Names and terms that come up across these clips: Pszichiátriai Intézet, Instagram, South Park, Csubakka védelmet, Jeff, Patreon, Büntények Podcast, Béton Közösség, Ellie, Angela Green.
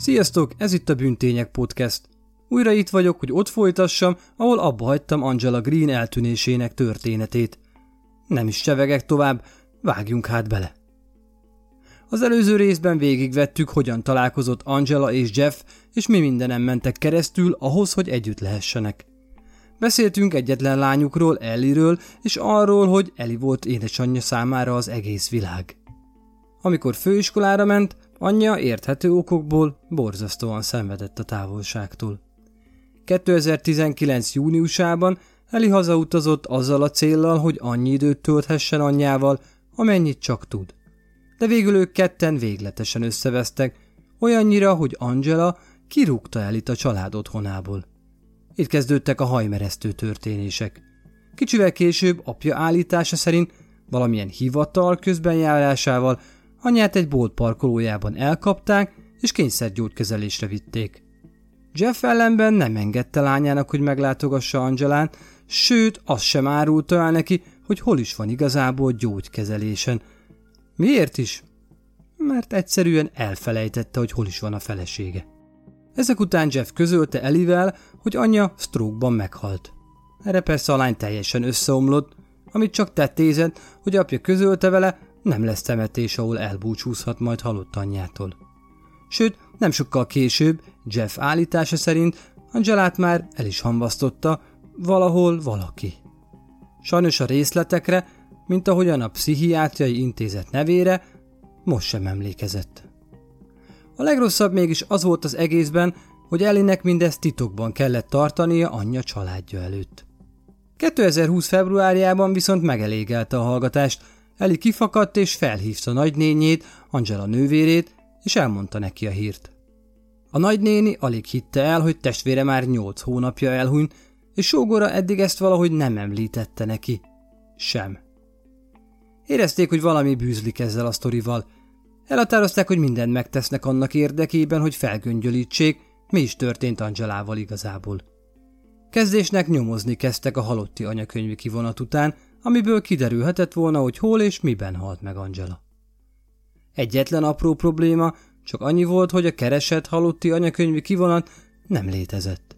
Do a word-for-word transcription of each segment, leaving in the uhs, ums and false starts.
Sziasztok, ez itt a Büntények Podcast. Újra itt vagyok, hogy ott folytassam, ahol abba hagytam Angela Green eltűnésének történetét. Nem is csevegek tovább, vágjunk hát bele. Az előző részben végigvettük, hogyan találkozott Angela és Jeff, és mi mindenem mentek keresztül ahhoz, hogy együtt lehessenek. Beszéltünk egyetlen lányukról, Ellie-ről, és arról, hogy Ellie volt édesanyja számára az egész világ. Amikor főiskolára ment, anyja érthető okokból borzasztóan szenvedett a távolságtól. kétezer-tizenkilenc. júniusában Ellie hazautazott azzal a céllal, hogy annyi időt tölthessen anyjával, amennyit csak tud. De végül ők ketten végletesen összevesztek, olyannyira, hogy Angela kirúgta Ellie-t a család otthonából. Itt kezdődtek a hajmeresztő történések. Kicsivel később apja állítása szerint valamilyen hivatal közbenjárásával anyját egy bolt parkolójában elkapták és kényszergyógykezelésre vitték. Jeff ellenben nem engedte lányának, hogy meglátogassa Angelát, sőt azt sem árulta el neki, hogy hol is van igazából gyógykezelésen. Miért is? Mert egyszerűen elfelejtette, hogy hol is van a felesége. Ezek után Jeff közölte Ellie-vel, hogy anyja stroke-ban meghalt. Erre persze a lány teljesen összeomlott, amit csak tettézett, hogy apja közölte vele, nem lesz temetés, ahol elbúcsúzhat majd halott anyjától. Sőt, nem sokkal később, Jeff állítása szerint Angelát már el is hamvasztotta valahol valaki. Sajnos a részletekre, mint ahogyan a Pszichiátriai Intézet nevére, most sem emlékezett. A legrosszabb mégis az volt az egészben, hogy Ellie-nek mindezt titokban kellett tartania anyja családja előtt. kétezer-húsz. februárjában viszont megelégelte a hallgatást, Ellie kifakadt és felhívta nagynényét, Angela nővérét, és elmondta neki a hírt. A nagynéni alig hitte el, hogy testvére már nyolc hónapja elhunyt, és sógora eddig ezt valahogy nem említette neki. Sem. Érezték, hogy valami bűzlik ezzel a sztorival. Elhatározták, hogy mindent megtesznek annak érdekében, hogy felgöngyölítsék, mi is történt Angelával igazából. Kezdésnek nyomozni kezdtek a halotti anyakönyvi kivonat után, amiből kiderülhetett volna, hogy hol és miben halt meg Angela. Egyetlen apró probléma csak annyi volt, hogy a keresett halotti anyakönyvi kivonat nem létezett.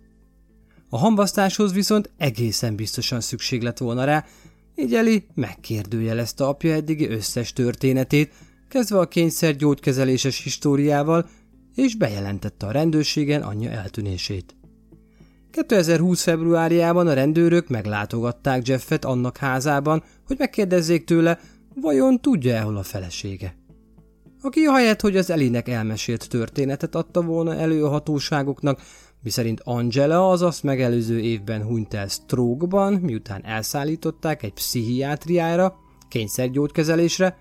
A hamvasztáshoz viszont egészen biztosan szükség lett volna rá, így Ellie megkérdőjelezte apja eddigi összes történetét, kezdve a kényszergyógykezeléses históriával, és bejelentette a rendőrségen anyja eltűnését. kétezer-húsz. februárjában a rendőrök meglátogatták Jeffet annak házában, hogy megkérdezzék tőle, vajon tudja-e, hol a felesége. Aki ahelyett, hogy az Ellie-nek elmesélt történetet adta volna elő a hatóságoknak, miszerint Angela az azt megelőző évben hunyt el stroke-ban, miután elszállították egy pszichiátriára, kényszergyógykezelésre,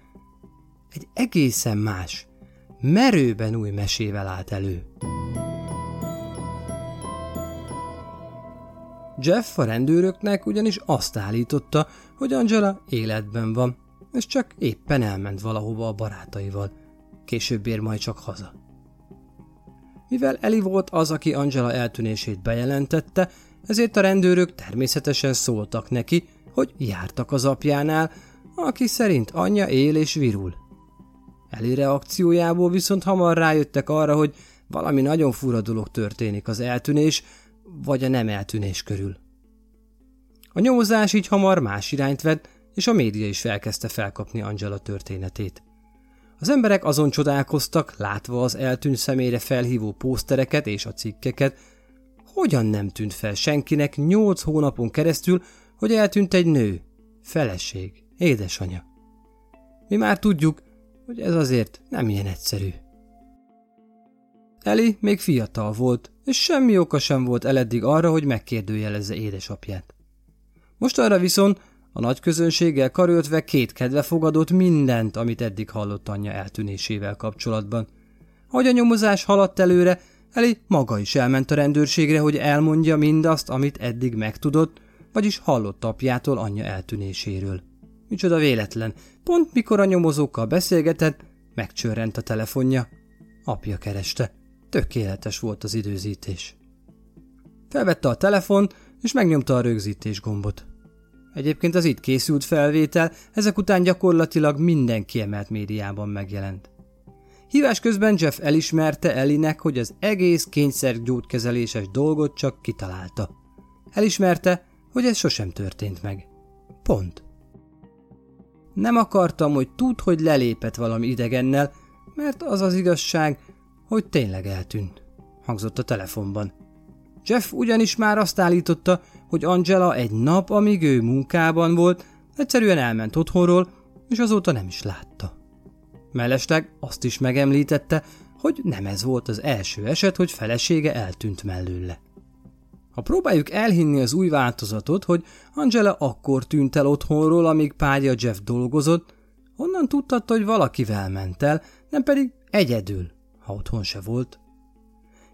egy egészen más, merőben új mesével állt elő. Jeff a rendőröknek ugyanis azt állította, hogy Angela életben van, és csak éppen elment valahova a barátaival. Később ér majd csak haza. Mivel Ellie volt az, aki Angela eltűnését bejelentette, ezért a rendőrök természetesen szóltak neki, hogy jártak az apjánál, aki szerint anyja él és virul. Ellie reakciójából viszont hamar rájöttek arra, hogy valami nagyon fura dolog történik az eltűnés, vagy a nem eltűnés körül. A nyomozás így hamar más irányt vett, és a média is elkezdte felkapni Angela történetét. Az emberek azon csodálkoztak, látva az eltűnt személyre felhívó pósztereket és a cikkeket, hogyan nem tűnt fel senkinek nyolc hónapon keresztül, hogy eltűnt egy nő, feleség, édesanyja. Mi már tudjuk, hogy ez azért nem ilyen egyszerű. Ellie még fiatal volt, és semmi oka sem volt eleddig arra, hogy megkérdőjelezze édesapját. Mostanra viszont a nagy közönséggel karöltve kétkedve fogadott mindent, amit eddig hallott anyja eltűnésével kapcsolatban. Ahogy a nyomozás haladt előre, Ellie maga is elment a rendőrségre, hogy elmondja mindazt, amit eddig megtudott, vagyis hallott apjától anyja eltűnéséről. Micsoda véletlen, pont mikor a nyomozókkal beszélgetett, megcsörrent a telefonja. Apja kereste. Tökéletes volt az időzítés. Felvette a telefont, és megnyomta a rögzítés gombot. Egyébként az itt készült felvétel ezek után gyakorlatilag minden kiemelt médiában megjelent. Hívás közben Jeff elismerte Ellie-nek, hogy az egész kényszergyógykezeléses dolgot csak kitalálta. Elismerte, hogy ez sosem történt meg. Pont. Nem akartam, hogy tudd, hogy lelépett valami idegennel, mert az az igazság, hogy tényleg eltűnt, hangzott a telefonban. Jeff ugyanis már azt állította, hogy Angela egy nap, amíg ő munkában volt, egyszerűen elment otthonról, és azóta nem is látta. Mellesleg azt is megemlítette, hogy nem ez volt az első eset, hogy felesége eltűnt mellőle. Ha próbáljuk elhinni az új változatot, hogy Angela akkor tűnt el otthonról, amíg párja Jeff dolgozott, onnan tudhatta, hogy valakivel ment el, nem pedig egyedül, ha otthon se volt.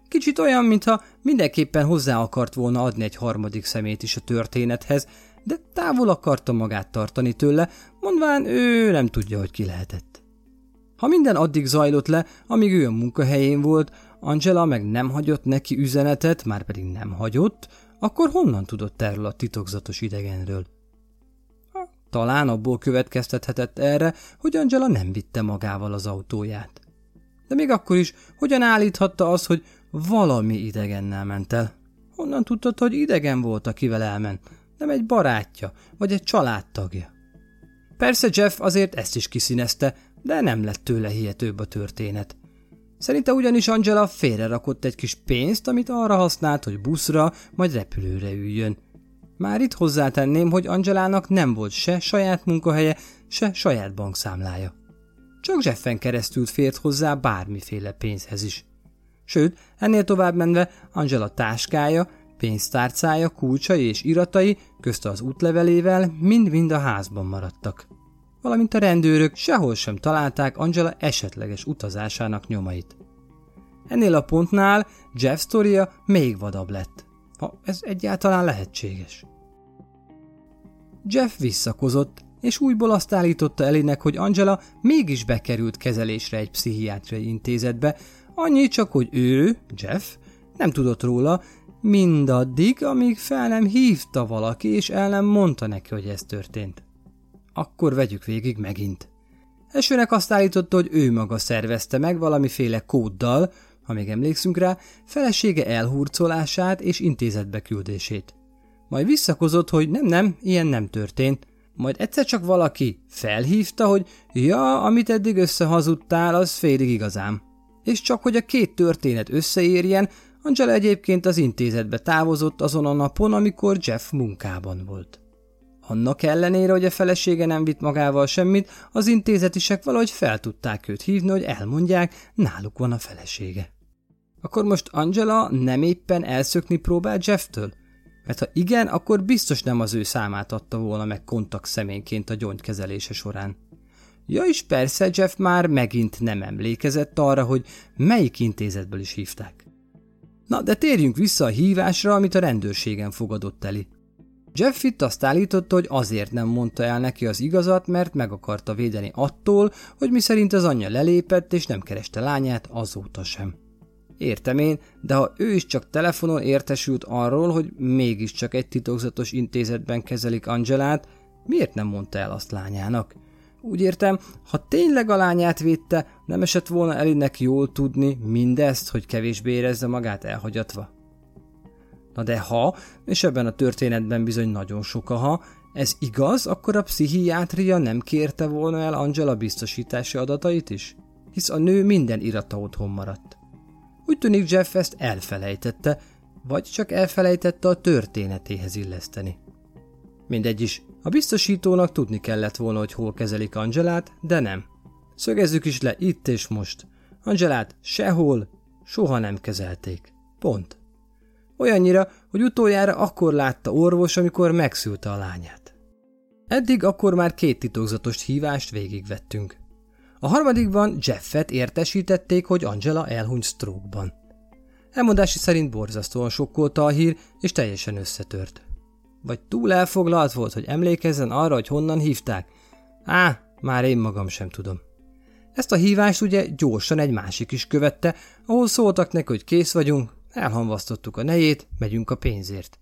Kicsit olyan, mintha mindenképpen hozzá akart volna adni egy harmadik szemét is a történethez, de távol akarta magát tartani tőle, mondván ő nem tudja, hogy ki lehetett. Ha minden addig zajlott le, amíg ő a munkahelyén volt, Angela meg nem hagyott neki üzenetet, már pedig nem hagyott, akkor honnan tudott erről a titokzatos idegenről? Talán abból következtethetett erre, hogy Angela nem vitte magával az autóját. De még akkor is, hogyan állíthatta az, hogy valami idegennel ment el? Honnan tudtad, hogy idegen volt, akivel elment? Nem egy barátja, vagy egy családtagja? Persze Jeff azért ezt is kiszínezte, de nem lett tőle hihetőbb a történet. Szerinte ugyanis Angela félrerakott egy kis pénzt, amit arra használt, hogy buszra, majd repülőre üljön. Már itt hozzátenném, hogy Angelának nem volt se saját munkahelye, se saját bankszámlája. Csak Jeffen keresztül fért hozzá bármiféle pénzhez is. Sőt, ennél tovább menve Angela táskája, pénztárcája, kulcsai és iratai, közt az útlevelével mind-mind a házban maradtak. Valamint a rendőrök sehol sem találták Angela esetleges utazásának nyomait. Ennél a pontnál Jeff sztoria még vadabb lett, ha ez egyáltalán lehetséges. Jeff visszakozott, és újból azt állította Ellie-nek, hogy Angela mégis bekerült kezelésre egy pszichiátriai intézetbe, annyi csak, hogy ő, Jeff, nem tudott róla, mindaddig, amíg fel nem hívta valaki, és el nem mondta neki, hogy ez történt. Akkor vegyük végig megint. Elsőnek azt állította, hogy ő maga szervezte meg valamiféle kóddal, ha még emlékszünk rá, felesége elhurcolását és intézetbe küldését. Majd visszakozott, hogy nem-nem, ilyen nem történt. Majd egyszer csak valaki felhívta, hogy ja, amit eddig összehazudtál, az félig igazám. És csak hogy a két történet összeérjen, Angela egyébként az intézetbe távozott azon a napon, amikor Jeff munkában volt. Annak ellenére, hogy a felesége nem vitt magával semmit, az intézetisek valahogy fel tudták őt hívni, hogy elmondják, náluk van a felesége. Akkor most Angela nem éppen elszökni próbál Jefftől? Mert ha igen, akkor biztos nem az ő számát adta volna meg kontakt személyként a gyógykezelése során. Ja, és persze Jeff már megint nem emlékezett arra, hogy melyik intézetből is hívták. Na, de térjünk vissza a hívásra, amit a rendőrségen fogadott Ellie. Jeff itt azt állította, hogy azért nem mondta el neki az igazat, mert meg akarta védeni attól, hogy miszerint az anyja lelépett és nem kereste lányát azóta sem. Értem én, de ha ő is csak telefonon értesült arról, hogy mégiscsak egy titokzatos intézetben kezelik Angelát, miért nem mondta el azt lányának? Úgy értem, ha tényleg a lányát védte, nem esett volna Ellie-nek jól tudni mindezt, hogy kevésbé érezze magát elhagyatva. Na de ha, és ebben a történetben bizony nagyon sok a ha, ez igaz, akkor a pszichiátria nem kérte volna el Angela biztosítási adatait is? Hisz a nő minden irata otthon maradt. Úgy tűnik Jeff ezt elfelejtette, vagy csak elfelejtette a történetéhez illeszteni. Mindegy is, a biztosítónak tudni kellett volna, hogy hol kezelik Angelát, de nem. Szögezzük is le itt és most. Angelát sehol, soha nem kezelték. Pont. Olyannyira, hogy utoljára akkor látta orvos, amikor megszülte a lányát. Eddig akkor már két titokzatos hívást végigvettünk. A harmadikban Jeffet értesítették, hogy Angela elhunyt sztrókban. Elmondási szerint borzasztóan sokkolta a hír, és teljesen összetört. Vagy túl elfoglalt volt, hogy emlékezzen arra, hogy honnan hívták. Á, már én magam sem tudom. Ezt a hívást ugye gyorsan egy másik is követte, ahol szóltak neki, hogy kész vagyunk, elhamvasztottuk a nejét, megyünk a pénzért.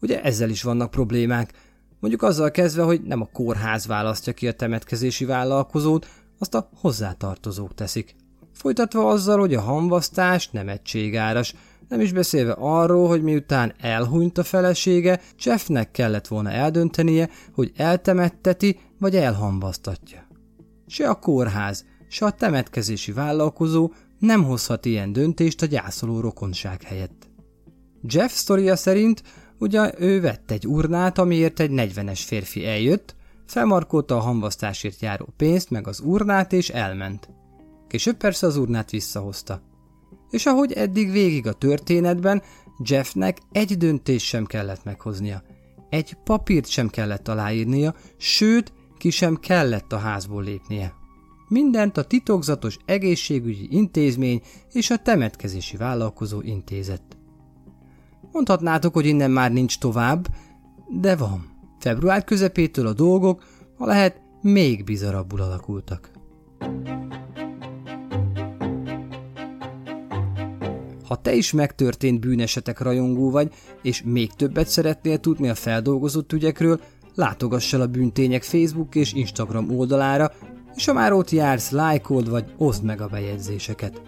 Ugye ezzel is vannak problémák. Mondjuk azzal kezdve, hogy nem a kórház választja ki a temetkezési vállalkozót, azt a hozzátartozók teszik. folytatva azzal, hogy a hamvasztás nem egységáras, nem is beszélve arról, hogy miután elhunyt a felesége, Jeffnek kellett volna eldöntenie, hogy eltemetteti vagy elhamvasztatja. Se a kórház, se a temetkezési vállalkozó nem hozhat ilyen döntést a gyászoló rokonság helyett. Jeff sztoria szerint ugye ő vett egy urnát, amiért egy negyvenes férfi eljött, felmarkolta a hamvasztásért járó pénzt, meg az urnát, és elment. Később persze az urnát visszahozta. És ahogy eddig végig a történetben, Jeffnek egy döntést sem kellett meghoznia. Egy papírt sem kellett aláírnia, sőt, ki sem kellett a házból lépnie. Mindent a titokzatos egészségügyi intézmény és a temetkezési vállalkozó intézett. Mondhatnátok, hogy innen már nincs tovább, de van. Február közepétől a dolgok, ha lehet, még bizarabbul alakultak. Ha te is megtörtént bűnesetek rajongó vagy, és még többet szeretnél tudni a feldolgozott ügyekről, látogass el a Büntények Facebook és Instagram oldalára, és ha már ott jársz, lájkold vagy oszd meg a bejegyzéseket.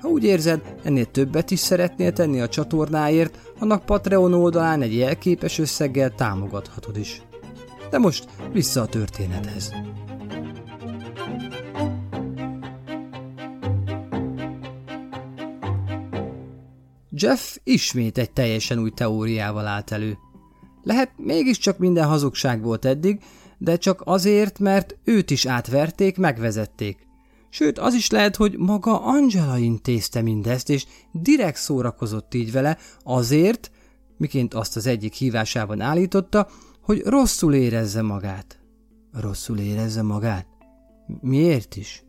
Ha úgy érzed, ennél többet is szeretnél tenni a csatornáért, annak Patreon oldalán egy jelképes összeggel támogathatod is. De most vissza a történethez. Jeff ismét egy teljesen új teóriával állt elő. Lehet, mégiscsak minden hazugság volt eddig, de csak azért, mert őt is átverték, megvezették. Sőt, az is lehet, hogy maga Angela intézte mindezt, és direkt szórakozott így vele azért, miként azt az egyik hívásában állította, hogy rosszul érezze magát. Rosszul érezze magát? Miért is?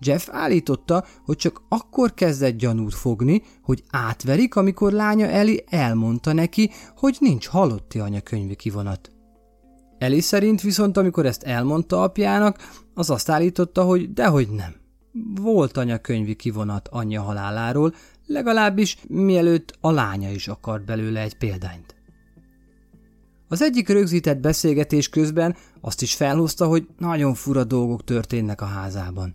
Jeff állította, hogy csak akkor kezdett gyanút fogni, hogy átverik, amikor lánya Ellie elmondta neki, hogy nincs halotti anyakönyvi kivonat. Ellie szerint viszont, amikor ezt elmondta apjának, az azt állította, hogy dehogy nem. Volt anyakönyvi kivonat anyja haláláról, legalábbis mielőtt a lánya is akart belőle egy példányt. Az egyik rögzített beszélgetés közben azt is felhozta, hogy nagyon fura dolgok történnek a házában.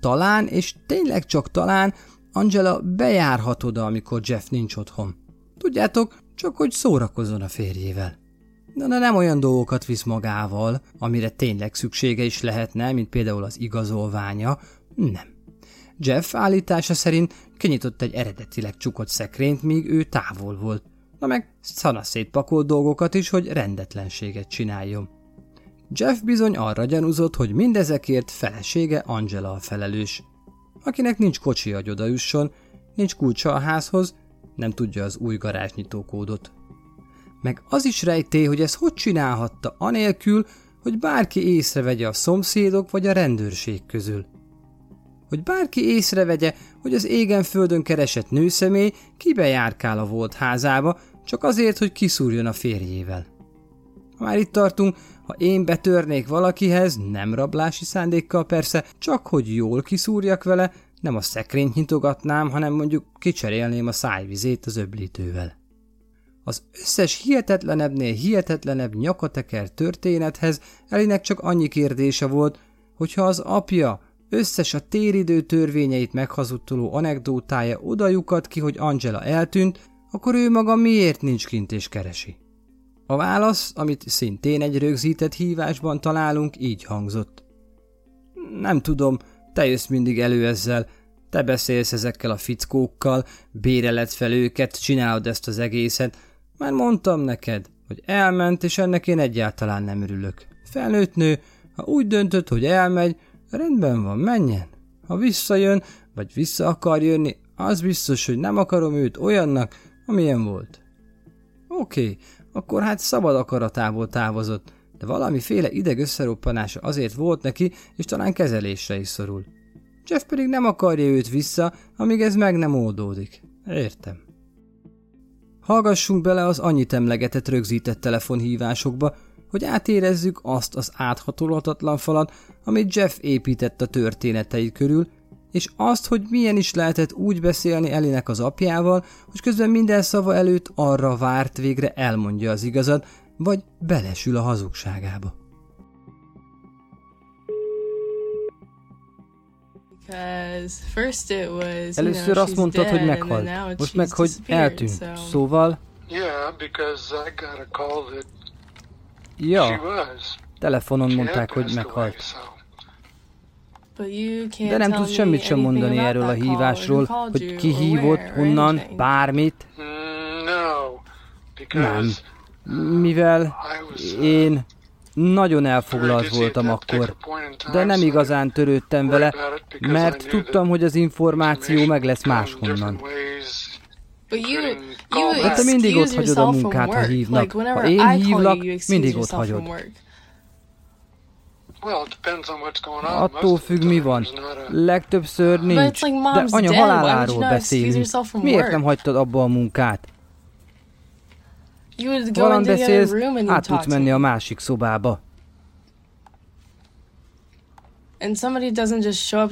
Talán, és tényleg csak talán, Angela bejárhat oda, amikor Jeff nincs otthon. Tudjátok, csak hogy szórakozzon a férjével. De nem olyan dolgokat visz magával, amire tényleg szüksége is lehetne, mint például az igazolványa, nem. Jeff állítása szerint kinyitott egy eredetileg csukott szekrényt, míg ő távol volt. Na meg szana szétpakolt dolgokat is, hogy rendetlenséget csináljon. Jeff bizony arra gyanúzott, hogy mindezekért felesége Angela a felelős. Akinek nincs kocsi, hogy odajusson, nincs kulcsa a házhoz, nem tudja az új garázsnyitókódot. Meg az is rejtély, hogy ez hogy csinálhatta anélkül, hogy bárki észrevegye a szomszédok vagy a rendőrség közül. Hogy bárki észrevegye, hogy az égen földön keresett nőszemély kibejárkál a volt házába, csak azért, hogy kiszúrjon a férjével. Ha már itt tartunk, ha én betörnék valakihez, nem rablási szándékkal persze, csak hogy jól kiszúrjak vele, nem a szekrényt nyitogatnám, hanem mondjuk kicserélném a szájvizét az öblítővel. Az összes hihetetlenebbnél hihetetlenebb nyakateker történethez Ellie-nek csak annyi kérdése volt, hogyha az apja összes a téridő törvényeit meghazudtoló anekdótája odajukat ki, hogy Angela eltűnt, akkor ő maga miért nincs kint és keresi? A válasz, amit szintén egy rögzített hívásban találunk, így hangzott. Nem tudom, te jössz mindig elő ezzel, te beszélsz ezekkel a fickókkal, bérelet fel őket, csinálod ezt az egészet. Már mondtam neked, hogy elment, és ennek én egyáltalán nem örülök. Felnőtt nő, ha úgy döntött, hogy elmegy, rendben van, menjen. Ha visszajön, vagy vissza akar jönni, az biztos, hogy nem akarom őt olyannak, amilyen volt. Oké, okay, akkor hát szabad akaratából távozott, de valamiféle ideg összeroppanása azért volt neki, és talán kezelésre is szorul. Jeff pedig nem akarja őt vissza, amíg ez meg nem oldódik. Értem. Hallgassunk bele az annyit emlegetett rögzített telefonhívásokba, hogy átérezzük azt az áthatolhatatlan falat, amit Jeff épített a történetei körül, és azt, hogy milyen is lehetett úgy beszélni Ellie-nek az apjával, hogy közben minden szava előtt arra várt, végre elmondja az igazat, vagy belesül a hazugságába. Először azt mondtad, hogy meghalt, most meg, hogy eltűnt, szóval... Ja, telefonon mondták, hogy meghalt. De nem tudsz semmit sem mondani erről a hívásról, hogy ki hívott, honnan, bármit. Nem, mivel én... Nagyon elfoglalt voltam akkor, de nem igazán törődtem vele, mert tudtam, hogy az információ meg lesz máshonnan. De te mindig ott hagyod a munkát, ha hívnak. Ha én hívlak, mindig ott hagyod. Attól függ, mi van. Legtöbbször nincs, de anya, haláláról beszélünk. Miért nem hagytad abba a munkát? Valan beszélsz, át tudsz menni a másik szobába.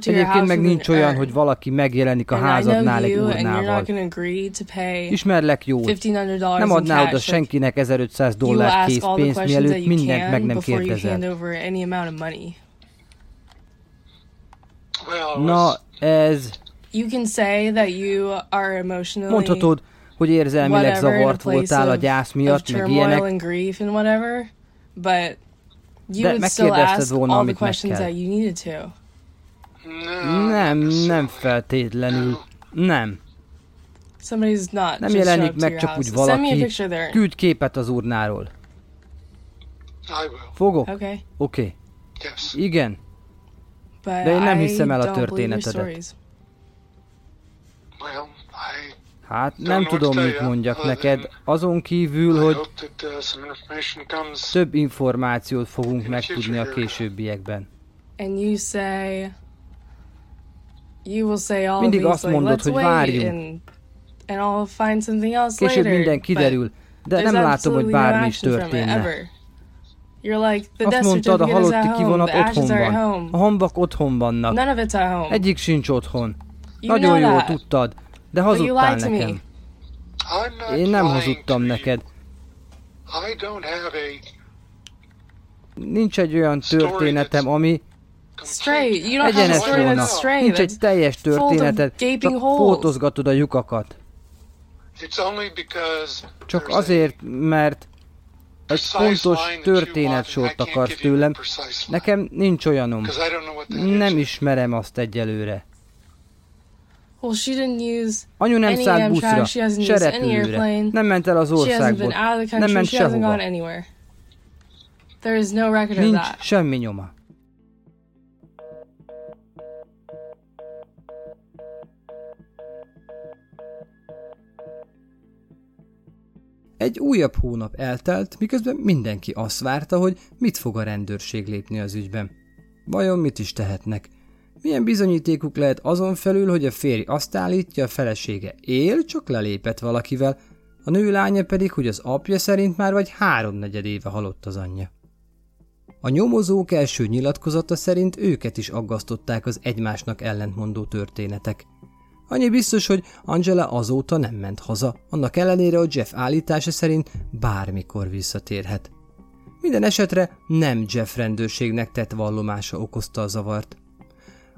Egyébként meg nincs olyan, hogy valaki megjelenik a házadnál egy urnával. Ismerlek jól. Nem adná oda senkinek ezerötszáz dollár készpénzt, mielőtt mindent meg nem kérdezel. Na, ez... Mondhatod, hogy érzelmileg zavart voltál a gyász miatt, meg ilyenek, de megkérdezted volna, amit meg kell. Nem, nem feltétlenül. Nem. Nem jelenik meg csak úgy valaki. Küldj képet az urnáról. Fogok? Oké. Okay. Igen. De én nem hiszem el a történetedet. Hát nem tudom, mit mondjak neked, azon kívül, hogy több információt fogunk megtudni a későbbiekben. Mindig azt mondod, hogy várjunk. Később minden kiderül, de nem látom, hogy bármi is történne. Azt mondtad, a halotti kivonat otthon van. A hambak otthon vannak. Egyik sincs otthon. Nagyon jól tudtad. De hazudtál nekem. Én nem hazudtam neked. Nincs egy olyan történetem, ami... Egyenes volna. Nincs egy teljes történeted, csak foltozgatod a lyukakat. Csak azért, mert egy fontos történetsort akarsz tőlem. Nekem nincs olyanom. Nem ismerem azt egyelőre. Anyu nem szállt buszra, se repülőre, nem ment el az országból, nem ment sehova. Nincs semmi nyoma. Egy újabb hónap eltelt, miközben mindenki azt várta, hogy mit fog a rendőrség lépni az ügyben. Vajon mit is tehetnek? Milyen bizonyítékuk lehet azon felül, hogy a férj azt állítja, a felesége él, csak lelépett valakivel, a nő lánya pedig, hogy az apja szerint már vagy háromnegyed éve halott az anyja. A nyomozók első nyilatkozata szerint őket is aggasztották az egymásnak ellentmondó történetek. Annyi biztos, hogy Angela azóta nem ment haza, annak ellenére, hogy Jeff állítása szerint bármikor visszatérhet. Minden esetre nem Jeff rendőrségnek tett vallomása okozta a zavart.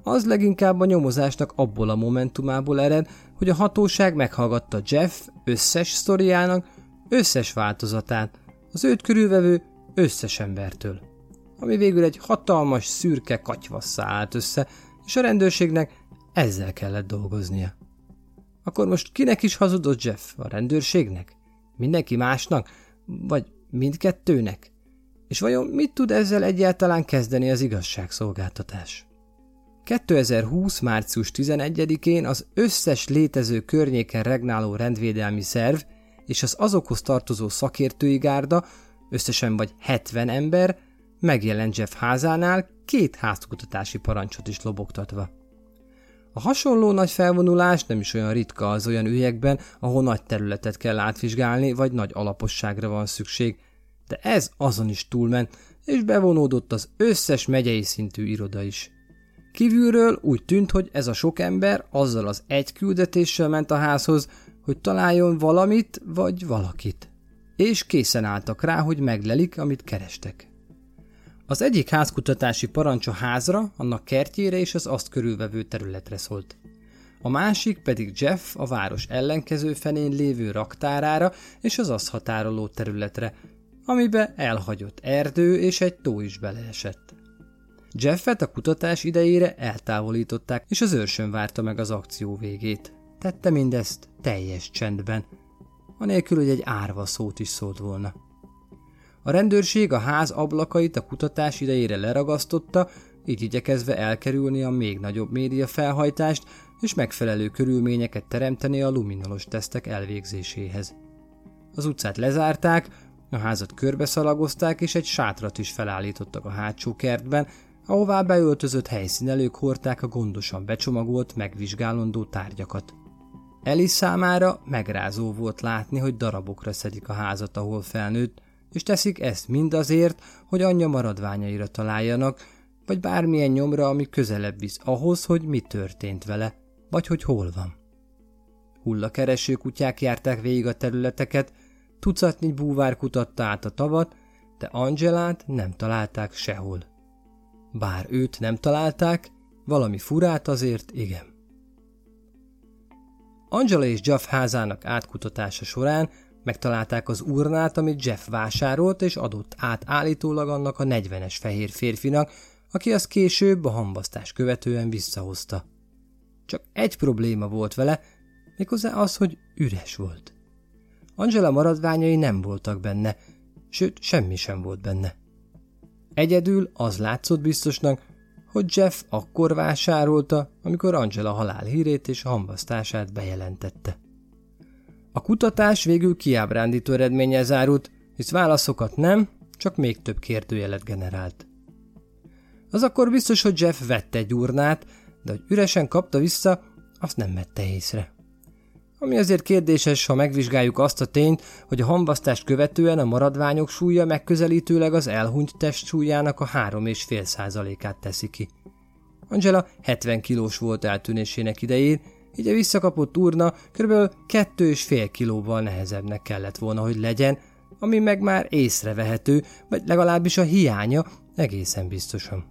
Az leginkább a nyomozásnak abból a momentumából ered, hogy a hatóság meghallgatta Jeff összes sztoriának, összes változatát, az őt körülvevő összes embertől. Ami végül egy hatalmas szürke katyvasszá állt össze, és a rendőrségnek ezzel kellett dolgoznia. Akkor most kinek is hazudott Jeff? A rendőrségnek? Mindenki másnak? Vagy mindkettőnek? És vajon mit tud ezzel egyáltalán kezdeni az igazságszolgáltatás? kétezer-húsz. március tizenegyedikén az összes létező környéken regnáló rendvédelmi szerv és az azokhoz tartozó szakértői gárda, összesen vagy hetven ember, megjelent Jeff házánál két házkutatási parancsot is lobogtatva. A hasonló nagy felvonulás nem is olyan ritka az olyan ügyekben, ahol nagy területet kell átvizsgálni, vagy nagy alaposságra van szükség, de ez azon is túlment, és bevonódott az összes megyei szintű iroda is. Kívülről úgy tűnt, hogy ez a sok ember azzal az egy küldetéssel ment a házhoz, hogy találjon valamit vagy valakit. És készen álltak rá, hogy meglelik, amit kerestek. Az egyik házkutatási parancs a házra, annak kertjére és az azt körülvevő területre szólt. A másik pedig Jeff a város ellenkező felén lévő raktárára és az azt határoló területre, amibe elhagyott erdő és egy tó is beleesett. Jeffet a kutatás idejére eltávolították, és az őrsön várta meg az akció végét. Tette mindezt teljes csendben, anélkül, hogy egy árva szót is szólt volna. A rendőrség a ház ablakait a kutatás idejére leragasztotta, így igyekezve elkerülni a még nagyobb média felhajtást és megfelelő körülményeket teremteni a luminos tesztek elvégzéséhez. Az utcát lezárták, a házat körbeszalagozták és egy sátrat is felállítottak a hátsó kertben, ahová beöltözött helyszínelők hordták a gondosan becsomagolt, megvizsgálandó tárgyakat. Ellie számára megrázó volt látni, hogy darabokra szedik a házat, ahol felnőtt, és teszik ezt mind azért, hogy anyja maradványaira találjanak, vagy bármilyen nyomra, ami közelebb visz ahhoz, hogy mi történt vele, vagy hogy hol van. Hullakereső kutyák járták végig a területeket, tucatnyi búvár kutatta át a tavat, de Angelát nem találták sehol. Bár őt nem találták, valami furát azért igen. Angela és Jeff házának átkutatása során megtalálták az urnát, amit Jeff vásárolt és adott át állítólag annak a negyvenes fehér férfinak, aki azt később a hamvasztás követően visszahozta. Csak egy probléma volt vele, méghozzá az, hogy üres volt. Angela maradványai nem voltak benne, sőt, semmi sem volt benne. Egyedül az látszott biztosnak, hogy Jeff akkor vásárolta, amikor Angela halálhírét és hamvasztását bejelentette. A kutatás végül kiábrándító eredménnyel zárult, hisz válaszokat nem, csak még több kérdőjelet generált. Az akkor biztos, hogy Jeff vette egy urnát, de hogy üresen kapta vissza, azt nem vette észre. Ami azért kérdéses, ha megvizsgáljuk azt a tényt, hogy a hamvasztást követően a maradványok súlya megközelítőleg az elhunyt test súlyának a három egész öt százalékát teszi ki. Angela hetven kilós volt eltűnésének idején, így a visszakapott urna kb. két egész öt kilóval nehezebbnek kellett volna, hogy legyen, ami meg már észrevehető, vagy legalábbis a hiánya egészen biztosan.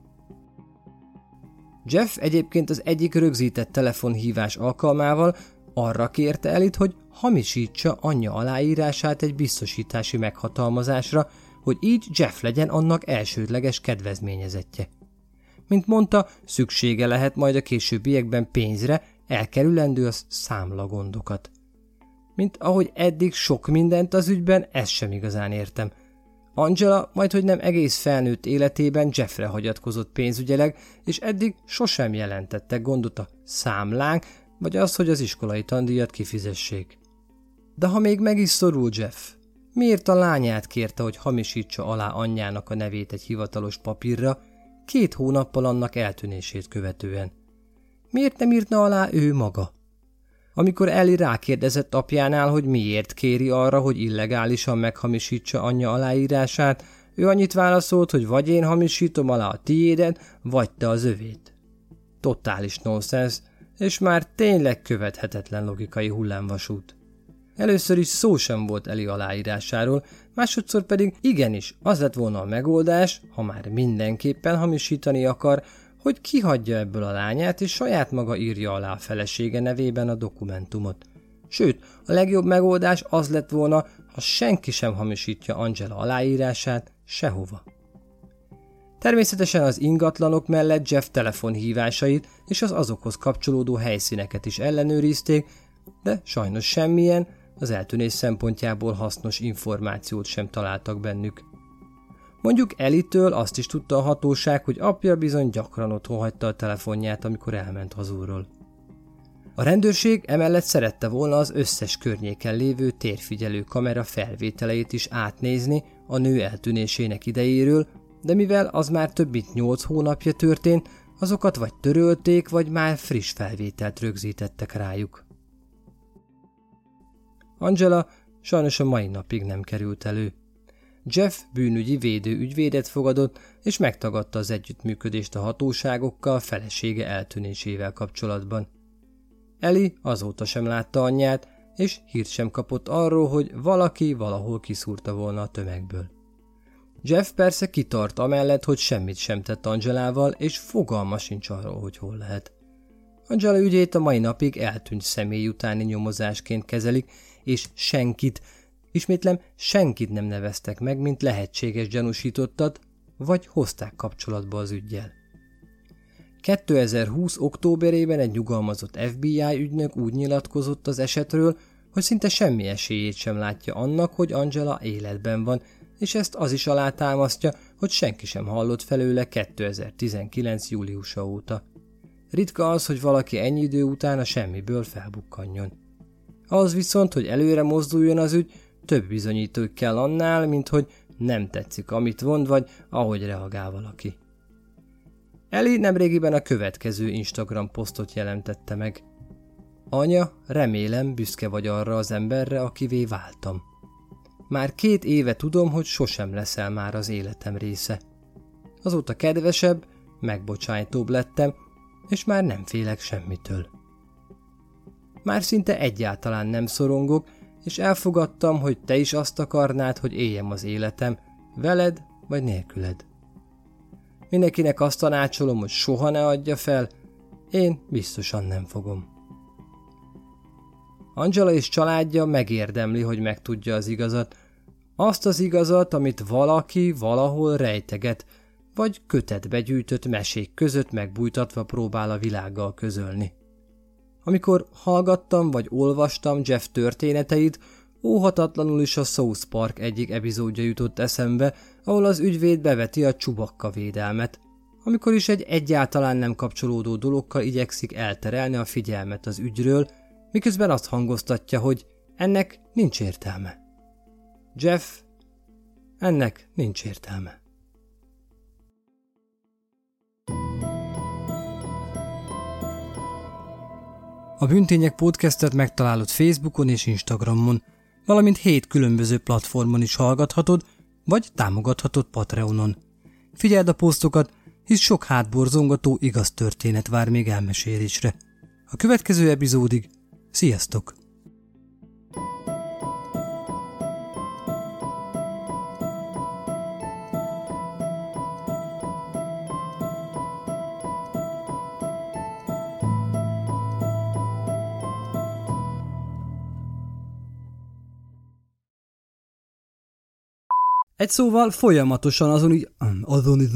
Jeff egyébként az egyik rögzített telefonhívás alkalmával arra kérte Ellie-t, hogy hamisítsa anyja aláírását egy biztosítási meghatalmazásra, hogy így Jeff legyen annak elsődleges kedvezményezettje. Mint mondta, szüksége lehet majd a későbbiekben pénzre, elkerülendő az számlagondokat. Mint ahogy eddig sok mindent az ügyben, ezt sem igazán értem. Angela majdhogy nem egész felnőtt életében Jeffre hagyatkozott pénzügyeleg, és eddig sosem jelentette gondot a számlánk, vagy az, hogy az iskolai tandíjat kifizessék. De ha még meg is szorul Jeff, miért a lányát kérte, hogy hamisítsa alá anyjának a nevét egy hivatalos papírra, két hónappal annak eltűnését követően? Miért nem írna alá ő maga? Amikor Ellie rákérdezett apjánál, hogy miért kéri arra, hogy illegálisan meghamisítsa anyja aláírását, ő annyit válaszolt, hogy vagy én hamisítom alá a tiédet, vagy te az övét. Totális nonsens, és már tényleg követhetetlen logikai hullámvasút. Először is szó sem volt Ellie aláírásáról, másodszor pedig igenis az lett volna a megoldás, ha már mindenképpen hamisítani akar, hogy kihagyja ebből a lányát, és saját maga írja alá a felesége nevében a dokumentumot. Sőt, a legjobb megoldás az lett volna, ha senki sem hamisítja Angela aláírását sehova. Természetesen az ingatlanok mellett Jeff telefonhívásait és az azokhoz kapcsolódó helyszíneket is ellenőrizték, de sajnos semmilyen, az eltűnés szempontjából hasznos információt sem találtak bennük. Mondjuk Ellie-től azt is tudta a hatóság, hogy apja bizony gyakran otthon hagyta a telefonját, amikor elment hazulról. A rendőrség emellett szerette volna az összes környéken lévő térfigyelő kamera felvételeit is átnézni a nő eltűnésének idejéről, de mivel az már több mint nyolc hónapja történt, azokat vagy törölték, vagy már friss felvételt rögzítettek rájuk. Angela sajnos a mai napig nem került elő. Jeff bűnügyi védő ügyvédet fogadott, és megtagadta az együttműködést a hatóságokkal a felesége eltűnésével kapcsolatban. Ellie azóta sem látta anyját, és hírt sem kapott arról, hogy valaki valahol kiszúrta volna a tömegből. Jeff persze kitart amellett, hogy semmit sem tett Angelával, és fogalma sincs arról, hogy hol lehet. Angela ügyét a mai napig eltűnt személy utáni nyomozásként kezelik, és senkit, ismétlem, senkit nem neveztek meg, mint lehetséges gyanúsítottat, vagy hozták kapcsolatba az üggyel. kétezer-húsz. októberében egy nyugalmazott ef bé i ügynök úgy nyilatkozott az esetről, hogy szinte semmi esélyét sem látja annak, hogy Angela életben van, és ezt az is alátámasztja, hogy senki sem hallott felőle kétezer-tizenkilenc. júliusa óta. Ritka az, hogy valaki ennyi idő után a semmiből felbukkanjon. Az viszont, hogy előre mozduljon az ügy, több bizonyítók kell annál, mint hogy nem tetszik, amit mond, vagy ahogy reagál valaki. Ellie nemrégiben a következő Instagram posztot jelentette meg. Anya, remélem büszke vagy arra az emberre, akivé váltam. Már két éve tudom, hogy sosem leszel már az életem része. Azóta kedvesebb, megbocsájtóbb lettem, és már nem félek semmitől. Már szinte egyáltalán nem szorongok, és elfogadtam, hogy te is azt akarnád, hogy éljem az életem, veled vagy nélküled. Mindenkinek azt tanácsolom, hogy soha ne adja fel, én biztosan nem fogom. Angela és családja megérdemli, hogy megtudja az igazat. Azt az igazat, amit valaki valahol rejteget, vagy kötetbe gyűjtött mesék között megbújtatva próbál a világgal közölni. Amikor hallgattam vagy olvastam Jeff történeteit, óhatatlanul is a South Park egyik epizódja jutott eszembe, ahol az ügyvéd beveti a Csubakka védelmet, amikor is egy egyáltalán nem kapcsolódó dologkal igyekszik elterelni a figyelmet az ügyről, miközben azt hangoztatja, hogy ennek nincs értelme. Jeff, ennek nincs értelme. A Büntények Podcastet megtalálod Facebookon és Instagramon, valamint hét különböző platformon is hallgathatod, vagy támogathatod Patreonon. Figyeld a posztokat, hisz sok hátborzongató igaz történet vár még elmesélésre. A következő epizódig sziasztok! Egy szóval folyamatosan azon így... Azon így...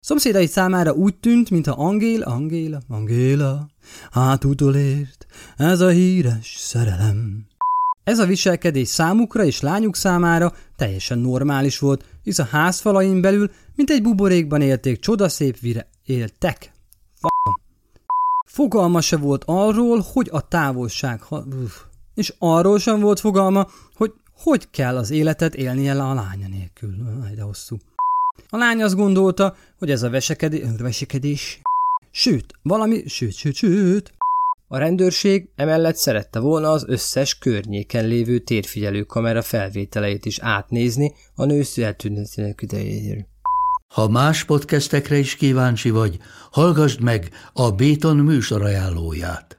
Szomszédai számára úgy tűnt, mintha Angéla, Angéla, Angéla, hát utolért, ez a híres szerelem. Ez a viselkedés számukra és lányuk számára teljesen normális volt, hisz a házfalain belül, mint egy buborékban élték, csodaszép vire... éltek. F***om. Fogalma se volt arról, hogy a távolság... Uff. És arról sem volt fogalma, hogy... Hogy kell az életet élnie le a lánya nélkül? Aj, de hosszú. A lány azt gondolta, hogy ez a vesekedés... vesekedés. Sőt, valami... Sőt, sőt, sőt. A rendőrség emellett szerette volna az összes környéken lévő térfigyelő kamera felvételeit is átnézni a nő születésének idejéről. Ha más podcastekre is kíváncsi vagy, hallgassd meg a Béton műsor ajánlóját.